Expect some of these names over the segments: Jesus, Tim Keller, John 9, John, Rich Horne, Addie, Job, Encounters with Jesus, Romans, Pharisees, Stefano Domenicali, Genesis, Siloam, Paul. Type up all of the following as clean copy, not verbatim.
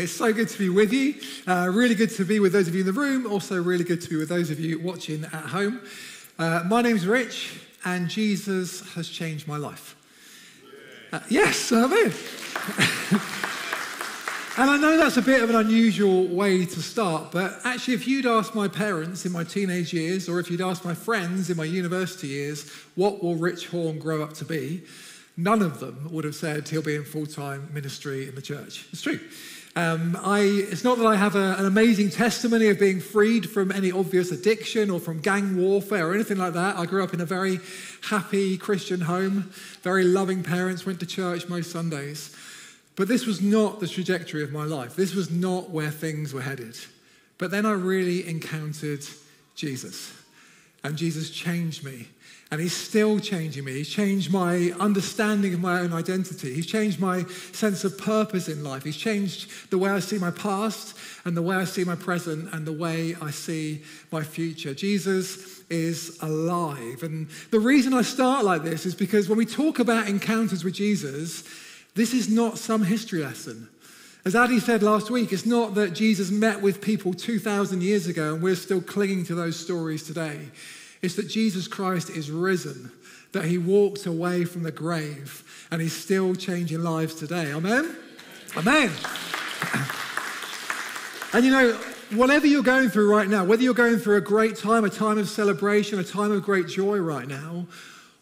It's so good to be with you, really good to be with those of you in the room, also really good to be with those of you watching at home. My name's Rich, and Jesus has changed my life. Yes, amen. And I know that's a bit of an unusual way to start, but actually if you'd asked my parents in my teenage years, or if you'd asked my friends in my university years, what will Rich Horne grow up to be, none of them would have said he'll be in full-time ministry in the church. It's true. It's not that I have an amazing testimony of being freed from any obvious addiction or from gang warfare or anything like that. I grew up in a very happy Christian home, very loving parents, went to church most Sundays. But this was not the trajectory of my life. This was not where things were headed. But then I really encountered Jesus, and Jesus changed me. And he's still changing me. He's changed my understanding of my own identity. He's changed my sense of purpose in life. He's changed the way I see my past and the way I see my present and the way I see my future. Jesus is alive. And the reason I start like this is because when we talk about encounters with Jesus, this is not some history lesson. As Addie said last week, it's not that Jesus met with people 2,000 years ago and we're still clinging to those stories today. It's that Jesus Christ is risen, that he walked away from the grave, and he's still changing lives today. Amen? Amen. And you know, whatever you're going through right now, whether you're going through a great time, a time of celebration, a time of great joy right now,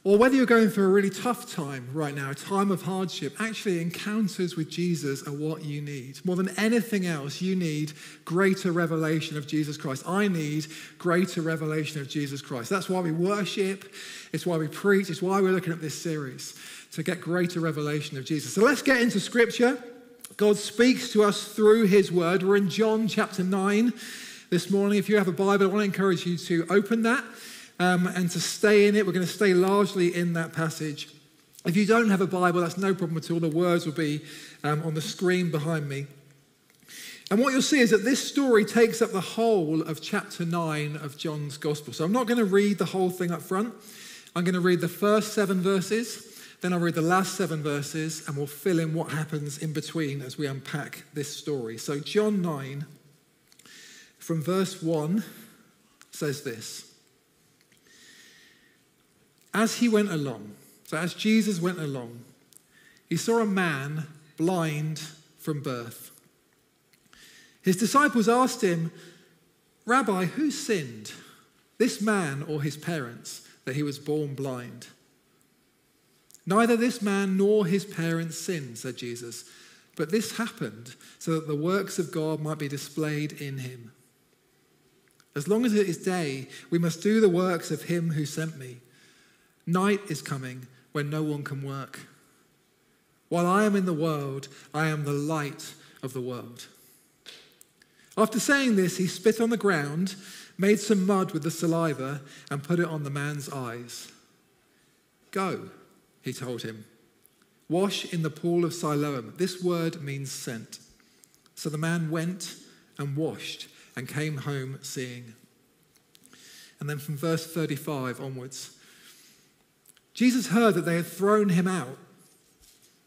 or whether you're going through a really tough time right now, a time of hardship, actually encounters with Jesus are what you need. More than anything else, you need greater revelation of Jesus Christ. I need greater revelation of Jesus Christ. That's why we worship. It's why we preach. It's why we're looking at this series, to get greater revelation of Jesus. So let's get into Scripture. God speaks to us through his word. We're in John chapter 9 this morning. If you have a Bible, I want to encourage you to open that. And to stay in it. We're going to stay largely in that passage. If you don't have a Bible, that's no problem at all. The words will be on the screen behind me. And what you'll see is that this story takes up the whole of chapter 9 of John's Gospel. So I'm not going to read the whole thing up front. I'm going to read the first 7 verses, then I'll read the last 7 verses, and we'll fill in what happens in between as we unpack this story. So John 9, from verse 1, says this. As he went along, so as Jesus went along, he saw a man blind from birth. His disciples asked him, "Rabbi, who sinned, this man or his parents, that he was born blind?" "Neither this man nor his parents sinned," said Jesus, "but this happened so that the works of God might be displayed in him. As long as it is day, we must do the works of him who sent me. Night is coming when no one can work. While I am in the world, I am the light of the world." After saying this, he spit on the ground, made some mud with the saliva, and put it on the man's eyes. "Go," he told him, "wash in the pool of Siloam." This word means sent. So the man went and washed and came home seeing. And then from verse 35 onwards, Jesus heard that they had thrown him out.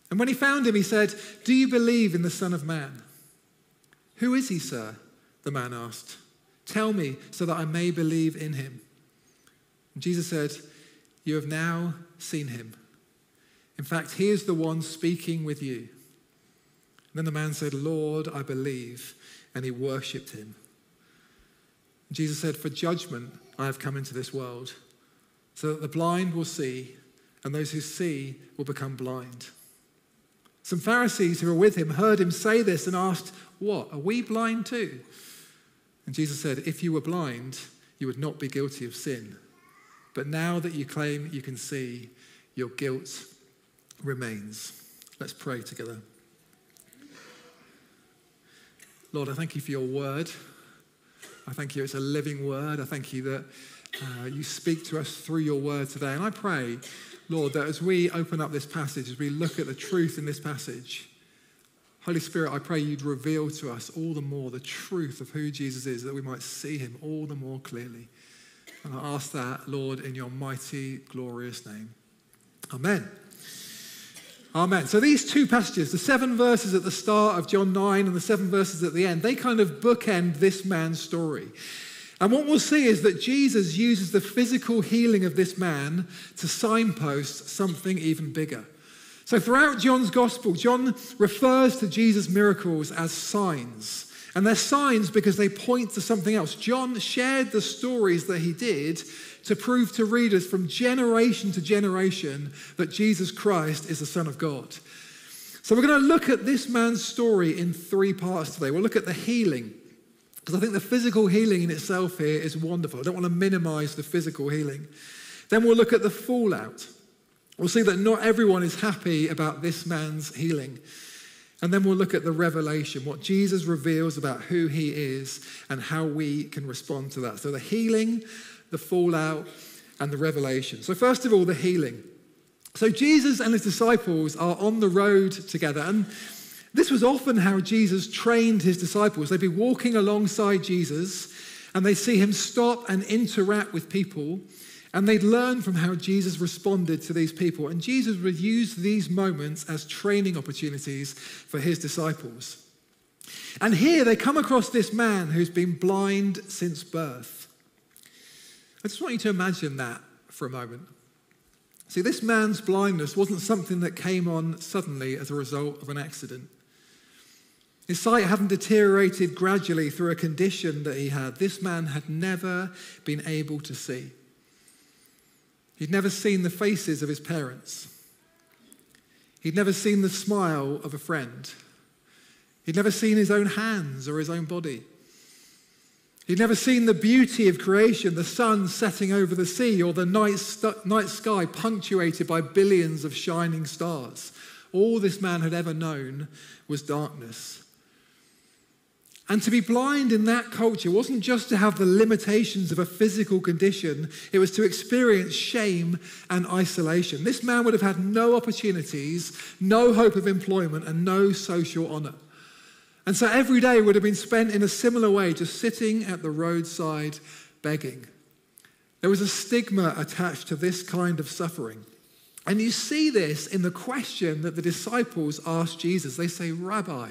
And when he found him, he said, "Do you believe in the Son of Man?" "Who is he, sir?" the man asked. "Tell me so that I may believe in him." And Jesus said, "You have now seen him. In fact, he is the one speaking with you." And then the man said, "Lord, I believe." And he worshipped him. And Jesus said, "For judgment I have come into this world, so that the blind will see, and those who see will become blind." Some Pharisees who were with him heard him say this and asked, "What, are we blind too?" And Jesus said, "If you were blind, you would not be guilty of sin. But now that you claim you can see, your guilt remains." Let's pray together. Lord, I thank you for your word. I thank you it's a living word. I thank you that you speak to us through your word today. And I pray, Lord, that as we open up this passage, as we look at the truth in this passage, Holy Spirit, I pray you'd reveal to us all the more the truth of who Jesus is, that we might see him all the more clearly. And I ask that, Lord, in your mighty, glorious name. Amen. Amen. So these two passages, the 7 verses at the start of John 9 and the 7 verses at the end, they kind of bookend this man's story. And what we'll see is that Jesus uses the physical healing of this man to signpost something even bigger. So throughout John's gospel, John refers to Jesus' miracles as signs. And they're signs because they point to something else. John shared the stories that he did to prove to readers from generation to generation that Jesus Christ is the Son of God. So we're going to look at this man's story in 3 parts today. We'll look at the healing, because I think the physical healing in itself here is wonderful. I don't want to minimize the physical healing. Then we'll look at the fallout. We'll see that not everyone is happy about this man's healing. And then we'll look at the revelation, what Jesus reveals about who he is and how we can respond to that. So the healing, the fallout, and the revelation. So first of all, the healing. So Jesus and his disciples are on the road together. And this was often how Jesus trained his disciples. They'd be walking alongside Jesus, and they'd see him stop and interact with people. And they'd learn from how Jesus responded to these people. And Jesus would use these moments as training opportunities for his disciples. And here they come across this man who's been blind since birth. I just want you to imagine that for a moment. See, this man's blindness wasn't something that came on suddenly as a result of an accident. His sight hadn't deteriorated gradually through a condition that he had. This man had never been able to see. He'd never seen the faces of his parents. He'd never seen the smile of a friend. He'd never seen his own hands or his own body. He'd never seen the beauty of creation, the sun setting over the sea, or the night sky punctuated by billions of shining stars. All this man had ever known was darkness. And to be blind in that culture wasn't just to have the limitations of a physical condition. It was to experience shame and isolation. This man would have had no opportunities, no hope of employment, and no social honor. And so every day would have been spent in a similar way, just sitting at the roadside begging. There was a stigma attached to this kind of suffering. And you see this in the question that the disciples asked Jesus. They say, "Rabbi,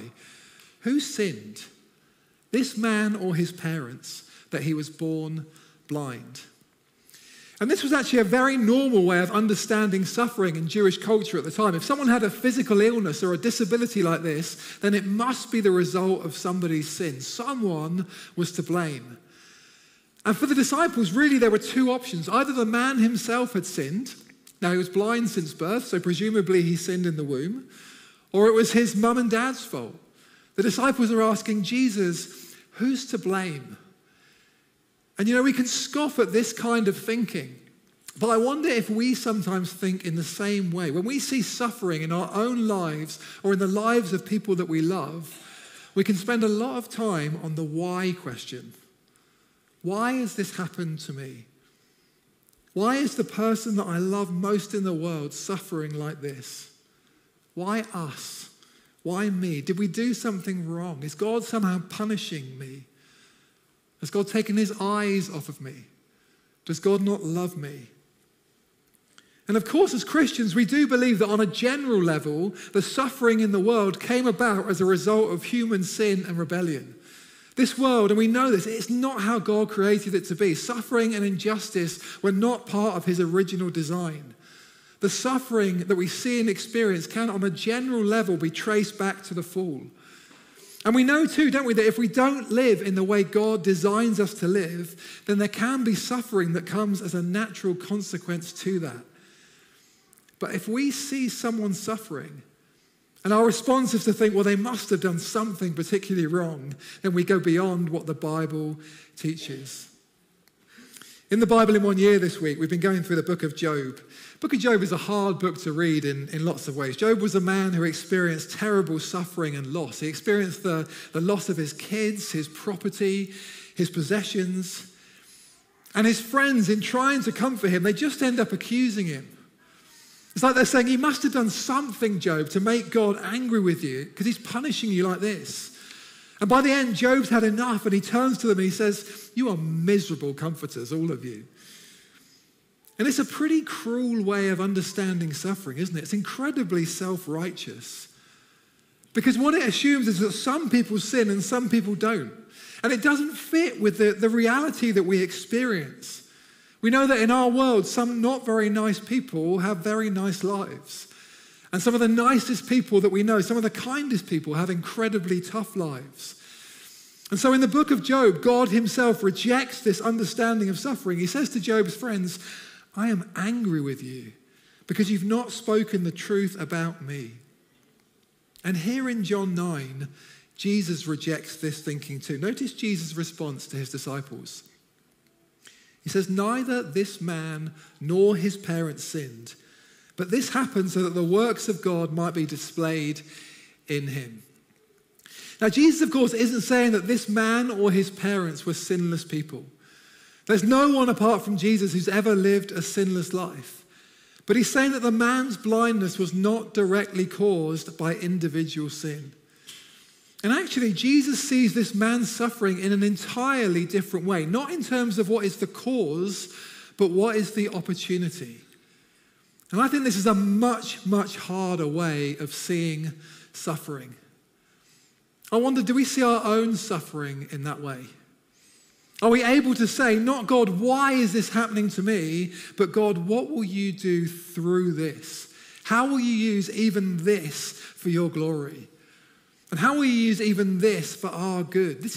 who sinned? This man or his parents, that he was born blind?" And this was actually a very normal way of understanding suffering in Jewish culture at the time. If someone had a physical illness or a disability like this, then it must be the result of somebody's sin. Someone was to blame. And for the disciples, really, there were 2 options. Either the man himself had sinned. Now, he was blind since birth, so presumably he sinned in the womb. Or it was his mum and dad's fault. The disciples are asking Jesus, who's to blame? And you know, we can scoff at this kind of thinking, but I wonder if we sometimes think in the same way. When we see suffering in our own lives or in the lives of people that we love, we can spend a lot of time on the why question. Why has this happened to me? Why is the person that I love most in the world suffering like this? Why us? Why me? Did we do something wrong? Is God somehow punishing me? Has God taken his eyes off of me? Does God not love me? And of course, as Christians, we do believe that on a general level, the suffering in the world came about as a result of human sin and rebellion. This world, and we know this, it's not how God created it to be. Suffering and injustice were not part of his original design. The suffering that we see and experience can, on a general level, be traced back to the fall. And we know too, don't we, that if we don't live in the way God designs us to live, then there can be suffering that comes as a natural consequence to that. But if we see someone suffering, and our response is to think, well, they must have done something particularly wrong, then we go beyond what the Bible teaches. In the Bible in One Year this week, we've been going through the book of Job. The book of Job is a hard book to read in lots of ways. Job was a man who experienced terrible suffering and loss. He experienced the loss of his kids, his property, his possessions. And his friends, in trying to comfort him, they just end up accusing him. It's like they're saying, "You must have done something, Job, to make God angry with you, because he's punishing you like this." And by the end, Job's had enough, and he turns to them and he says, "You are miserable comforters, all of you." And it's a pretty cruel way of understanding suffering, isn't it? It's incredibly self-righteous. Because what it assumes is that some people sin and some people don't. And it doesn't fit with the reality that we experience. We know that in our world, some not very nice people have very nice lives. And some of the nicest people that we know, some of the kindest people have incredibly tough lives. And so in the book of Job, God himself rejects this understanding of suffering. He says to Job's friends, I am angry with you because you've not spoken the truth about me. And here in John 9, Jesus rejects this thinking too. Notice Jesus' response to his disciples. He says, neither this man nor his parents sinned, but this happened so that the works of God might be displayed in him. Now, Jesus, of course, isn't saying that this man or his parents were sinless people. There's no one apart from Jesus who's ever lived a sinless life. But he's saying that the man's blindness was not directly caused by individual sin. And actually, Jesus sees this man's suffering in an entirely different way, not in terms of what is the cause, but what is the opportunity. And I think this is a much, much harder way of seeing suffering. I wonder, do we see our own suffering in that way? Are we able to say, not God, why is this happening to me, but God, what will you do through this? How will you use even this for your glory? And how will you use even this for our good? This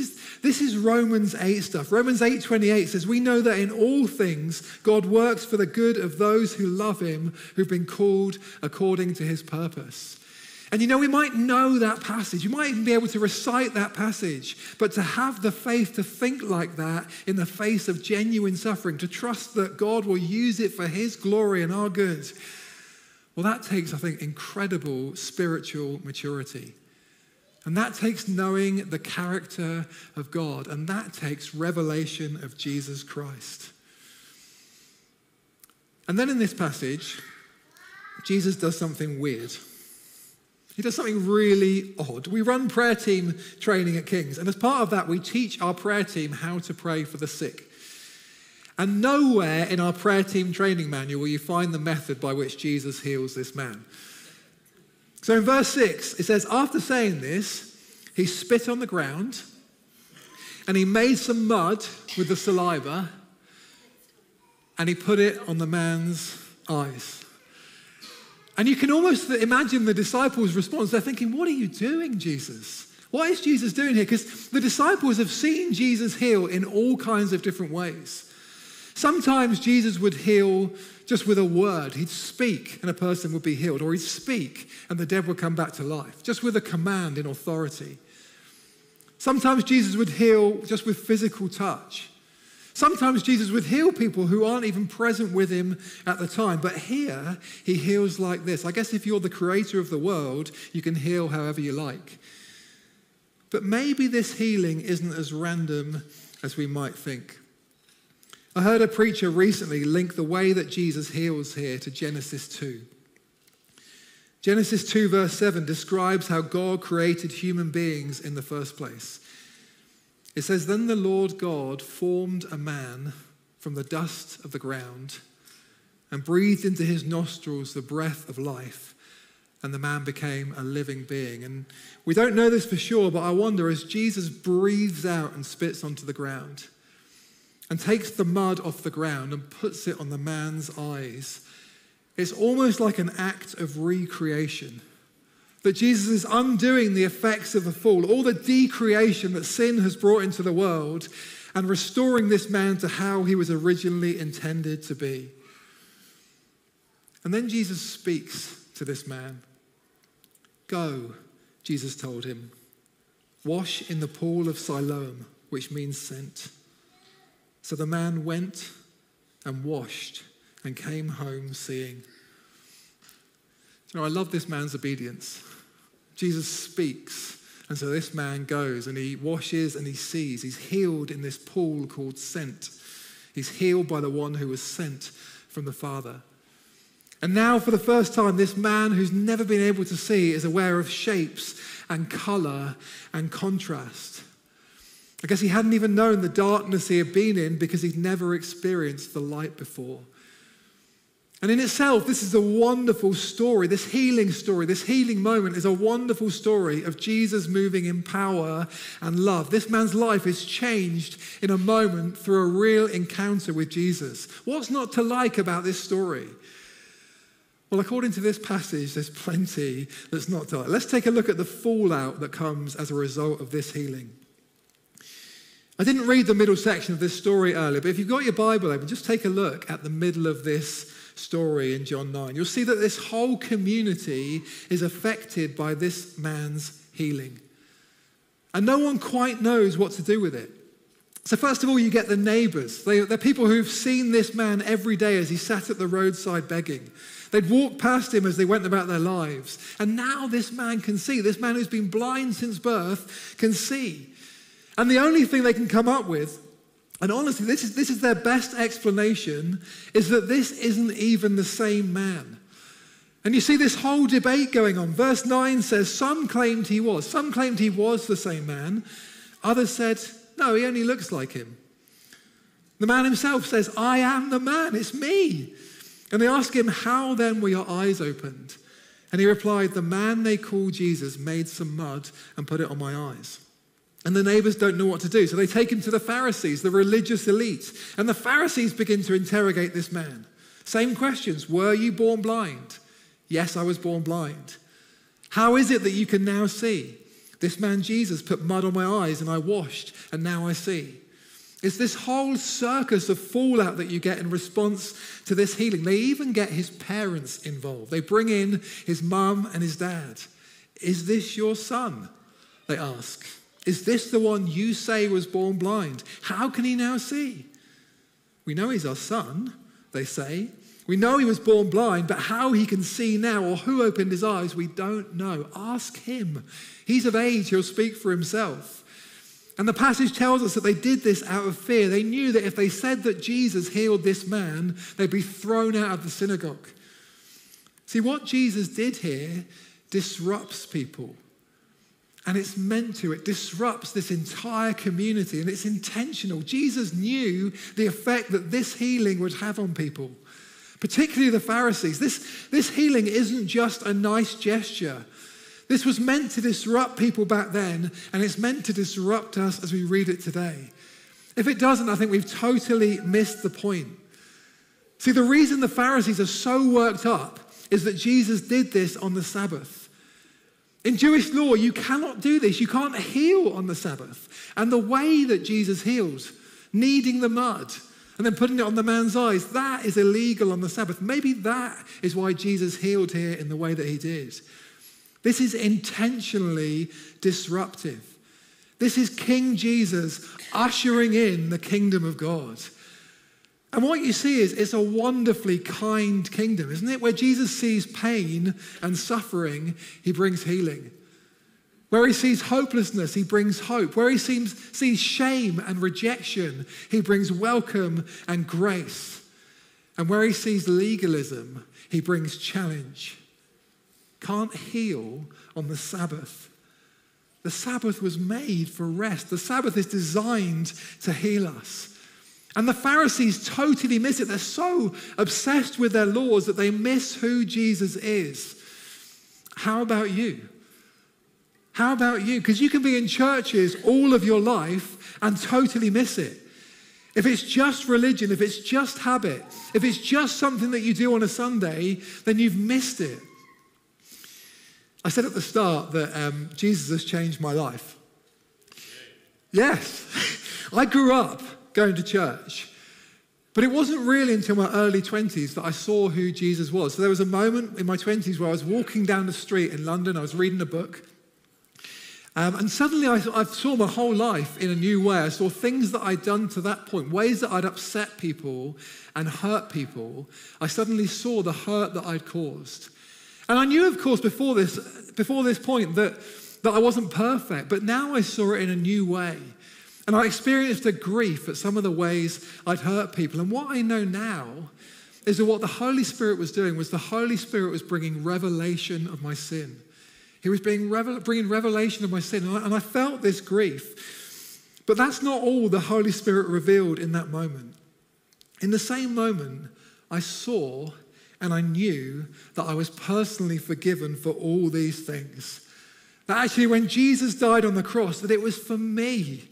is Romans 8 stuff. Romans 8:28 says, we know that in all things God works for the good of those who love him, who've been called according to his purpose. And you know, we might know that passage. You might even be able to recite that passage. But to have the faith to think like that in the face of genuine suffering, to trust that God will use it for his glory and our good, well, that takes, I think, incredible spiritual maturity. And that takes knowing the character of God. And that takes revelation of Jesus Christ. And then in this passage, Jesus does something weird. He does something really odd. We run prayer team training at King's. And as part of that, we teach our prayer team how to pray for the sick. And nowhere in our prayer team training manual will you find the method by which Jesus heals this man. So in verse 6, it says, after saying this, he spit on the ground and he made some mud with the saliva and he put it on the man's eyes. And you can almost imagine the disciples' response. They're thinking, what are you doing, Jesus? What is Jesus doing here? Because the disciples have seen Jesus heal in all kinds of different ways. Sometimes Jesus would heal just with a word. He'd speak and a person would be healed. Or he'd speak and the dead would come back to life. Just with a command in authority. Sometimes Jesus would heal just with physical touch. Sometimes Jesus would heal people who aren't even present with him at the time. But here, he heals like this. I guess if you're the creator of the world, you can heal however you like. But maybe this healing isn't as random as we might think. I heard a preacher recently link the way that Jesus heals here to Genesis 2. Genesis 2 verse 7 describes how God created human beings in the first place. It says, then the Lord God formed a man from the dust of the ground and breathed into his nostrils the breath of life, and the man became a living being. And we don't know this for sure, but I wonder, as Jesus breathes out and spits onto the ground, and takes the mud off the ground and puts it on the man's eyes, it's almost like an act of recreation. That Jesus is undoing the effects of the fall, all the decreation that sin has brought into the world, and restoring this man to how he was originally intended to be. And then Jesus speaks to this man. Go, Jesus told him, wash in the pool of Siloam, which means sent. So the man went and washed and came home seeing. You know, I love this man's obedience. Jesus speaks, and so this man goes and he washes and he sees. He's healed in this pool called sent. He's healed by the one who was sent from the Father. And now for the first time, this man who's never been able to see is aware of shapes and color and contrast. I guess he hadn't even known the darkness he had been in because he'd never experienced the light before. And in itself, this is a wonderful story. This healing moment is a wonderful story of Jesus moving in power and love. This man's life is changed in a moment through a real encounter with Jesus. What's not to like about this story? Well, according to this passage, there's plenty that's not to like. Let's take a look at the fallout that comes as a result of this healing. I didn't read the middle section of this story earlier, but if you've got your Bible open, just take a look at the middle of this story in John 9. You'll see that this whole community is affected by this man's healing. And no one quite knows what to do with it. So first of all, you get the neighbours. They're people who've seen this man every day as he sat at the roadside begging. They'd walk past him as they went about their lives. And now this man can see. This man who's been blind since birth can see. And the only thing they can come up with, and honestly, this is their best explanation, is that this isn't even the same man. And you see this whole debate going on. Verse 9 says, some claimed he was the same man. Others said, no, he only looks like him. The man himself says, I am the man, it's me. And they ask him, how then were your eyes opened? And he replied, the man they call Jesus made some mud and put it on my eyes. And the neighbours don't know what to do, so they take him to the Pharisees, the religious elite. And the Pharisees begin to interrogate this man. Same questions. Were you born blind? Yes, I was born blind. How is it that you can now see? This man Jesus put mud on my eyes and I washed, and now I see. It's this whole circus of fallout that you get in response to this healing. They even get his parents involved. They bring in his mum and his dad. Is this your son? They ask. Is this the one you say was born blind? How can he now see? We know he's our son, they say. We know he was born blind, but how he can see now or who opened his eyes, we don't know. Ask him. He's of age, he'll speak for himself. And the passage tells us that they did this out of fear. They knew that if they said that Jesus healed this man, they'd be thrown out of the synagogue. See, what Jesus did here disrupts people. And it's meant to. It disrupts this entire community, and it's intentional. Jesus knew the effect that this healing would have on people, particularly the Pharisees. This healing isn't just a nice gesture. This was meant to disrupt people back then, and it's meant to disrupt us as we read it today. If it doesn't, I think we've totally missed the point. See, the reason the Pharisees are so worked up is that Jesus did this on the Sabbath. In Jewish law, you cannot do this. You can't heal on the Sabbath. And the way that Jesus heals, kneading the mud and then putting it on the man's eyes, that is illegal on the Sabbath. Maybe that is why Jesus healed here in the way that he did. This is intentionally disruptive. This is King Jesus ushering in the kingdom of God. And what you see is it's a wonderfully kind kingdom, isn't it? Where Jesus sees pain and suffering, he brings healing. Where he sees hopelessness, he brings hope. Where he sees shame and rejection, he brings welcome and grace. And where he sees legalism, he brings challenge. Can't heal on the Sabbath. The Sabbath was made for rest. The Sabbath is designed to heal us. And the Pharisees totally miss it. They're so obsessed with their laws that they miss who Jesus is. How about you? How about you? Because you can be in churches all of your life and totally miss it. If it's just religion, if it's just habit, if it's just something that you do on a Sunday, then you've missed it. I said at the start that Jesus has changed my life. Yes, I grew up going to church. But it wasn't really until my early 20s that I saw who Jesus was. So there was a moment in my 20s where I was walking down the street in London. I was reading a book. And suddenly I saw my whole life in a new way. I saw things that I'd done to that point, ways that I'd upset people and hurt people. I suddenly saw the hurt that I'd caused. And I knew, of course, before this point that I wasn't perfect. But now I saw it in a new way. And I experienced a grief at some of the ways I'd hurt people. And what I know now is that what the Holy Spirit was doing was the Holy Spirit was bringing revelation of my sin. He was bringing revelation of my sin. And I felt this grief. But that's not all the Holy Spirit revealed in that moment. In the same moment, I saw and I knew that I was personally forgiven for all these things. That actually when Jesus died on the cross, that it was for me.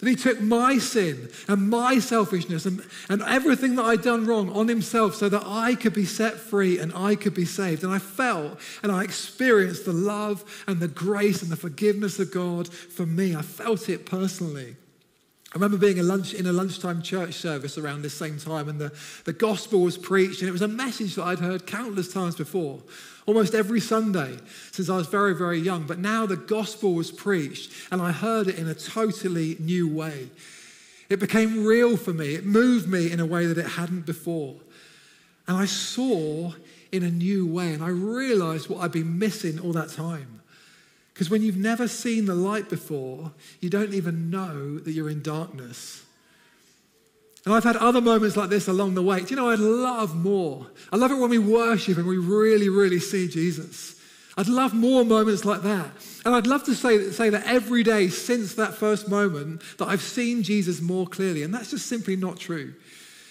That he took my sin and my selfishness and everything that I'd done wrong on himself so that I could be set free and I could be saved. And I felt and I experienced the love and the grace and the forgiveness of God for me. I felt it personally. I remember being in a lunchtime church service around this same time, and the gospel was preached, and it was a message that I'd heard countless times before, almost every Sunday since I was very, very young. But now the gospel was preached, and I heard it in a totally new way. It became real for me. It moved me in a way that it hadn't before. And I saw in a new way, and I realized what I'd been missing all that time. Because when you've never seen the light before, you don't even know that you're in darkness. And I've had other moments like this along the way. Do you know, I'd love more. I love it when we worship and we really, really see Jesus. I'd love more moments like that. And I'd love to say that every day since that first moment that I've seen Jesus more clearly. And that's just simply not true.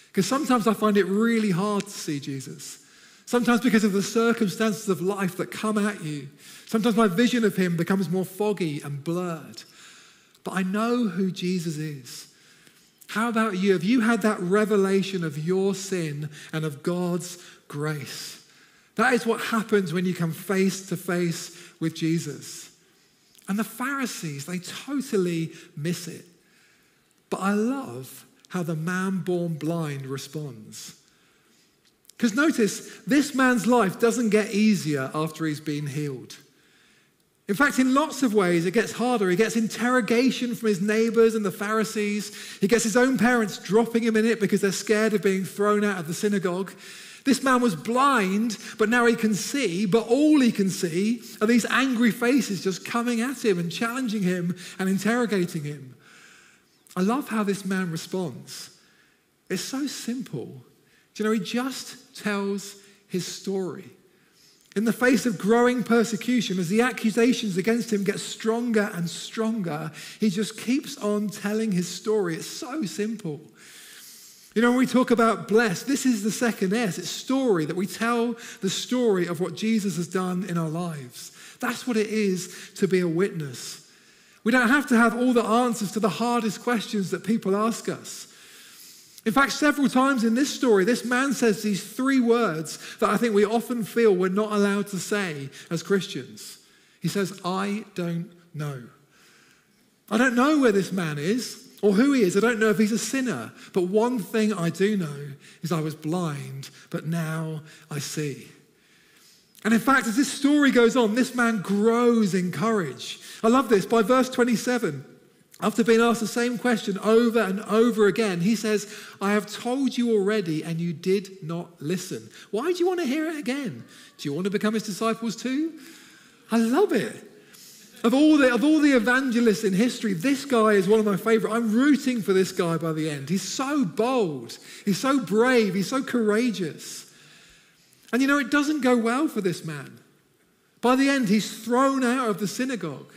Because sometimes I find it really hard to see Jesus. Sometimes because of the circumstances of life that come at you. Sometimes my vision of him becomes more foggy and blurred. But I know who Jesus is. How about you? Have you had that revelation of your sin and of God's grace? That is what happens when you come face to face with Jesus. And the Pharisees, they totally miss it. But I love how the man born blind responds. Because notice, this man's life doesn't get easier after he's been healed. In fact, in lots of ways, it gets harder. He gets interrogation from his neighbors and the Pharisees. He gets his own parents dropping him in it because they're scared of being thrown out of the synagogue. This man was blind, but now he can see. But all he can see are these angry faces just coming at him and challenging him and interrogating him. I love how this man responds. It's so simple. You know, he just tells his story. In the face of growing persecution, as the accusations against him get stronger and stronger, he just keeps on telling his story. It's so simple. You know, when we talk about blessed, this is the second S. It's story, that we tell the story of what Jesus has done in our lives. That's what it is to be a witness. We don't have to have all the answers to the hardest questions that people ask us. In fact, several times in this story, this man says these three words that I think we often feel we're not allowed to say as Christians. He says, I don't know. I don't know where this man is or who he is. I don't know if he's a sinner. But one thing I do know is I was blind, but now I see. And in fact, as this story goes on, this man grows in courage. I love this. By verse 27, after being asked the same question over and over again, he says, I have told you already and you did not listen. Why do you want to hear it again? Do you want to become his disciples too? I love it. Of all the evangelists in history, this guy is one of my favorite. I'm rooting for this guy by the end. He's so bold. He's so brave. He's so courageous. And you know, it doesn't go well for this man. By the end, he's thrown out of the synagogue.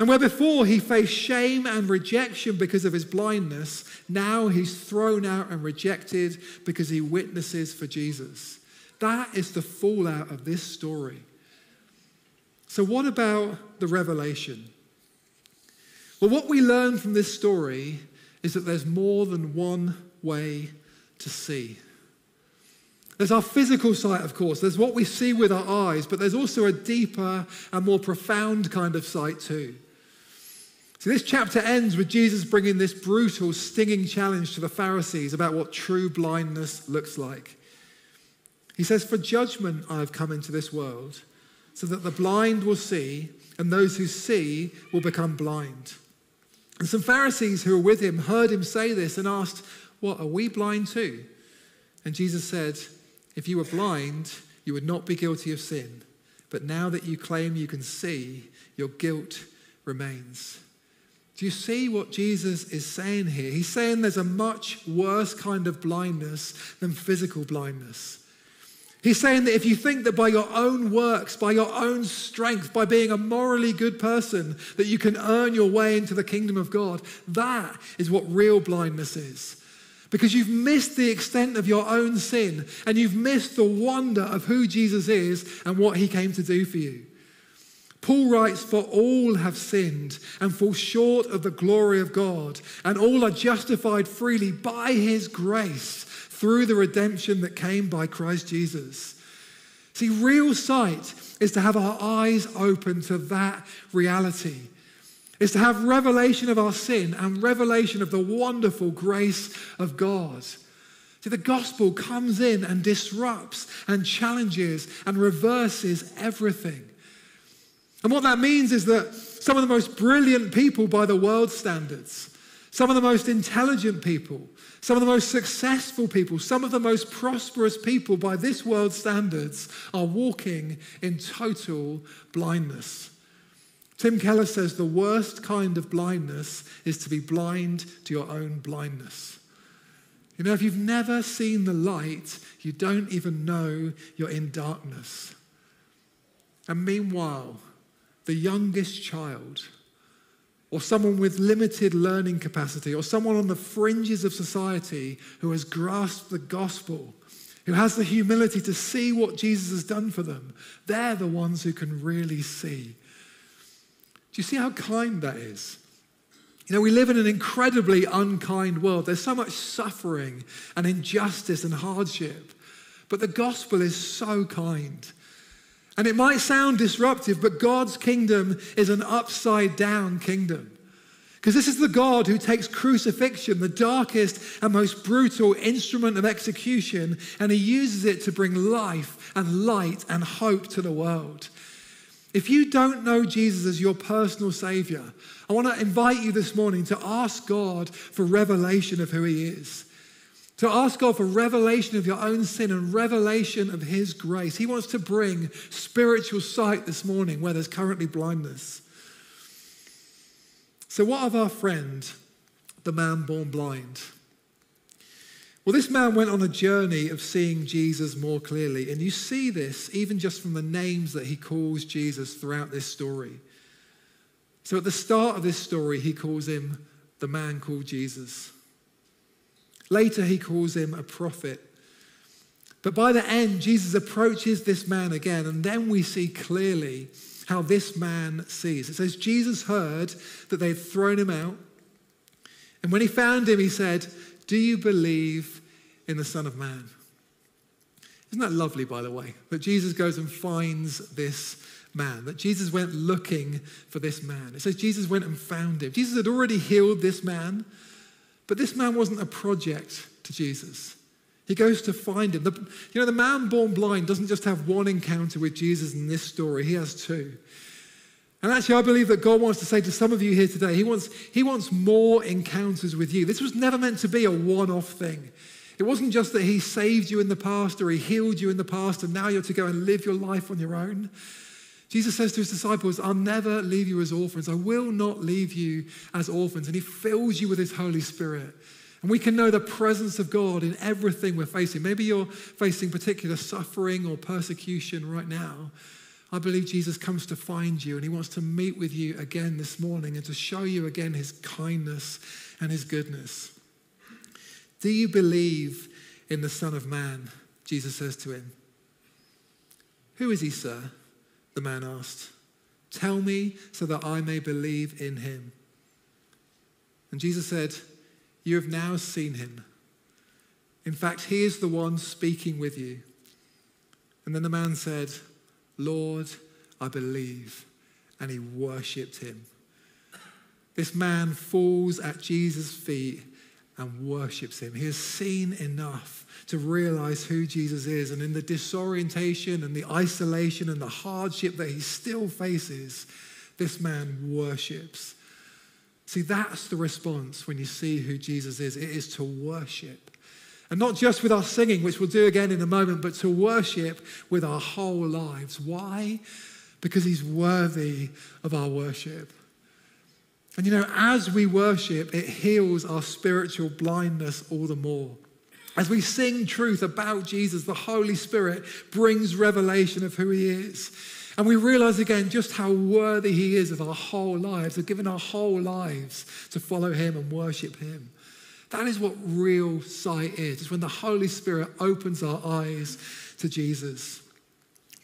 And where before he faced shame and rejection because of his blindness, now he's thrown out and rejected because he witnesses for Jesus. That is the fallout of this story. So what about the revelation? Well, what we learn from this story is that there's more than one way to see. There's our physical sight, of course. There's what we see with our eyes, but there's also a deeper and more profound kind of sight too. So this chapter ends with Jesus bringing this brutal, stinging challenge to the Pharisees about what true blindness looks like. He says, for judgment I have come into this world, so that the blind will see, and those who see will become blind. And some Pharisees who were with him heard him say this and asked, what, are we blind too? And Jesus said, if you were blind, you would not be guilty of sin. But now that you claim you can see, your guilt remains. Do you see what Jesus is saying here? He's saying there's a much worse kind of blindness than physical blindness. He's saying that if you think that by your own works, by your own strength, by being a morally good person, that you can earn your way into the kingdom of God, that is what real blindness is. because you've missed the extent of your own sin and you've missed the wonder of who Jesus is and what he came to do for you. Paul writes, "For all have sinned and fall short of the glory of God, and all are justified freely by his grace through the redemption that came by Christ Jesus." See, real sight is to have our eyes open to that reality. It's to have revelation of our sin and revelation of the wonderful grace of God. See, the gospel comes in and disrupts and challenges and reverses everything. And what that means is that some of the most brilliant people by the world's standards, some of the most intelligent people, some of the most successful people, some of the most prosperous people by this world's standards are walking in total blindness. Tim Keller says the worst kind of blindness is to be blind to your own blindness. You know, if you've never seen the light, you don't even know you're in darkness. And meanwhile, the youngest child, or someone with limited learning capacity, or someone on the fringes of society who has grasped the gospel, who has the humility to see what Jesus has done for them, they're the ones who can really see. Do you see how kind that is? You know, we live in an incredibly unkind world. There's so much suffering and injustice and hardship, but the gospel is so kind. And it might sound disruptive, but God's kingdom is an upside-down kingdom. Because this is the God who takes crucifixion, the darkest and most brutal instrument of execution, and he uses it to bring life and light and hope to the world. If you don't know Jesus as your personal Savior, I want to invite you this morning to ask God for revelation of who he is. To ask God for revelation of your own sin and revelation of his grace. He wants to bring spiritual sight this morning where there's currently blindness. So what of our friend, the man born blind? Well, this man went on a journey of seeing Jesus more clearly. And you see this even just from the names that he calls Jesus throughout this story. So at the start of this story, he calls him the man called Jesus. Later, he calls him a prophet. But by the end, Jesus approaches this man again, and then we see clearly how this man sees. It says, Jesus heard that they'd thrown him out, and when he found him, he said, "Do you believe in the Son of Man?" Isn't that lovely, by the way, that Jesus goes and finds this man, that Jesus went looking for this man. It says Jesus went and found him. Jesus had already healed this man, but this man wasn't a project to Jesus. He goes to find him. The man born blind doesn't just have one encounter with Jesus in this story. He has two. And actually, I believe that God wants to say to some of you here today, he wants more encounters with you. This was never meant to be a one-off thing. It wasn't just that he saved you in the past or he healed you in the past and now you're to go and live your life on your own. Jesus says to his disciples, "I'll never leave you as orphans. I will not leave you as orphans." And he fills you with his Holy Spirit. And we can know the presence of God in everything we're facing. Maybe you're facing particular suffering or persecution right now. I believe Jesus comes to find you and he wants to meet with you again this morning and to show you again his kindness and his goodness. "Do you believe in the Son of Man?" Jesus says to him. "Who is he, sir?" the man asked. "Tell me so that I may believe in him." And Jesus said, "You have now seen him. In fact, he is the one speaking with you." And then the man said, "Lord, I believe." And he worshipped him. This man falls at Jesus' feet and worships him. He has seen enough to realize who Jesus is. And in the disorientation and the isolation and the hardship that he still faces, this man worships. See, that's the response when you see who Jesus is. It is to worship. And not just with our singing, which we'll do again in a moment, but to worship with our whole lives. Why? Because he's worthy of our worship. And as we worship, it heals our spiritual blindness all the more. As we sing truth about Jesus, the Holy Spirit brings revelation of who he is. And we realize again just how worthy he is of our whole lives, of giving our whole lives to follow him and worship him. That is what real sight is. It's when the Holy Spirit opens our eyes to Jesus.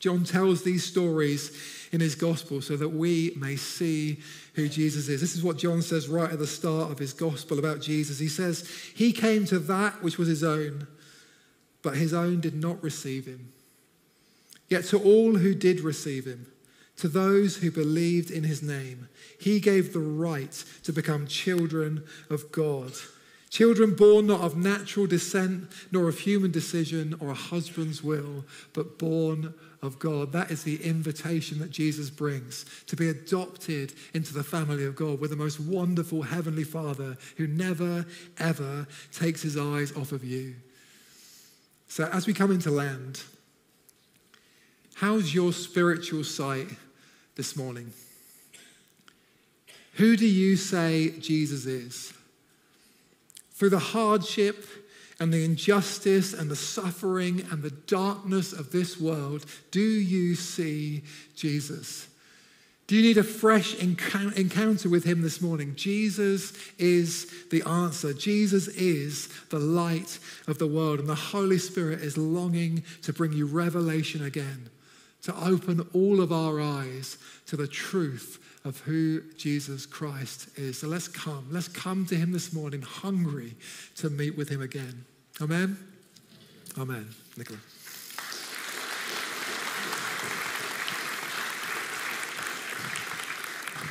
John tells these stories in his gospel so that we may see who Jesus is. This is what John says right at the start of his gospel about Jesus. He says, he came to that which was his own, but his own did not receive him. Yet to all who did receive him, to those who believed in his name, he gave the right to become children of God. Children born not of natural descent, nor of human decision or a husband's will, but born of God. That is the invitation that Jesus brings, to be adopted into the family of God with the most wonderful heavenly Father who never, ever takes his eyes off of you. So as we come into land, how's your spiritual sight this morning? Who do you say Jesus is? Through the hardship and the injustice and the suffering and the darkness of this world, do you see Jesus? Do you need a fresh encounter with him this morning? Jesus is the answer. Jesus is the light of the world, and the Holy Spirit is longing to bring you revelation again, to open all of our eyes to the truth of who Jesus Christ is. So let's come to him this morning hungry to meet with him again. Amen? Amen. Nicola.